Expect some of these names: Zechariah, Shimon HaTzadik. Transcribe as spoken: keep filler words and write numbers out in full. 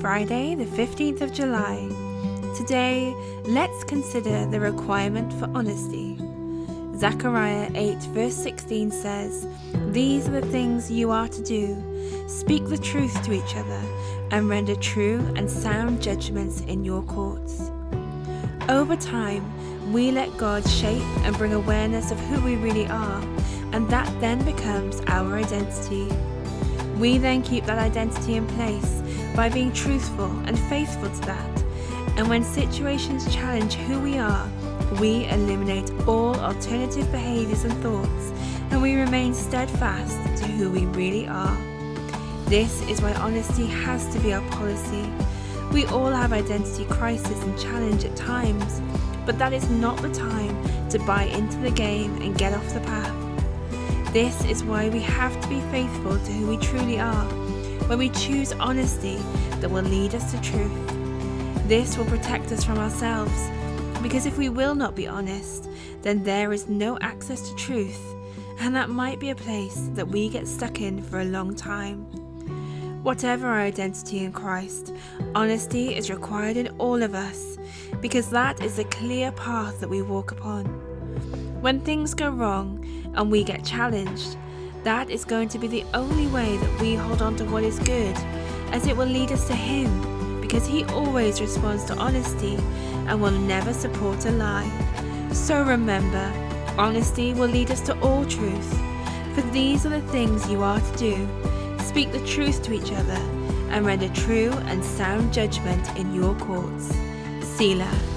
Friday, the fifteenth of July. Today, let's consider the requirement for honesty. Zechariah eight verse sixteen says, "These are the things you are to do. Speak the truth to each other and render true and sound judgments in your courts." Over time, we let God shape and bring awareness of who we really are, and that then becomes our identity. We then keep that identity in place by being truthful and faithful to that. And when situations challenge who we are, we eliminate all alternative behaviours and thoughts, and we remain steadfast to who we really are. This is why honesty has to be our policy. We all have identity crisis and challenge at times, but that is not the time to buy into the game and get off the path. This is why we have to be faithful to who we truly are, when we choose honesty that will lead us to truth. This will protect us from ourselves, because if we will not be honest, then there is no access to truth, and that might be a place that we get stuck in for a long time. Whatever our identity in Christ, honesty is required in all of us, because that is the clear path that we walk upon. When things go wrong and we get challenged, that is going to be the only way that we hold on to what is good, as it will lead us to Him, because He always responds to honesty and will never support a lie. So remember, honesty will lead us to all truth. For these are the things you are to do. Speak the truth to each other and render true and sound judgment in your courts. Selah.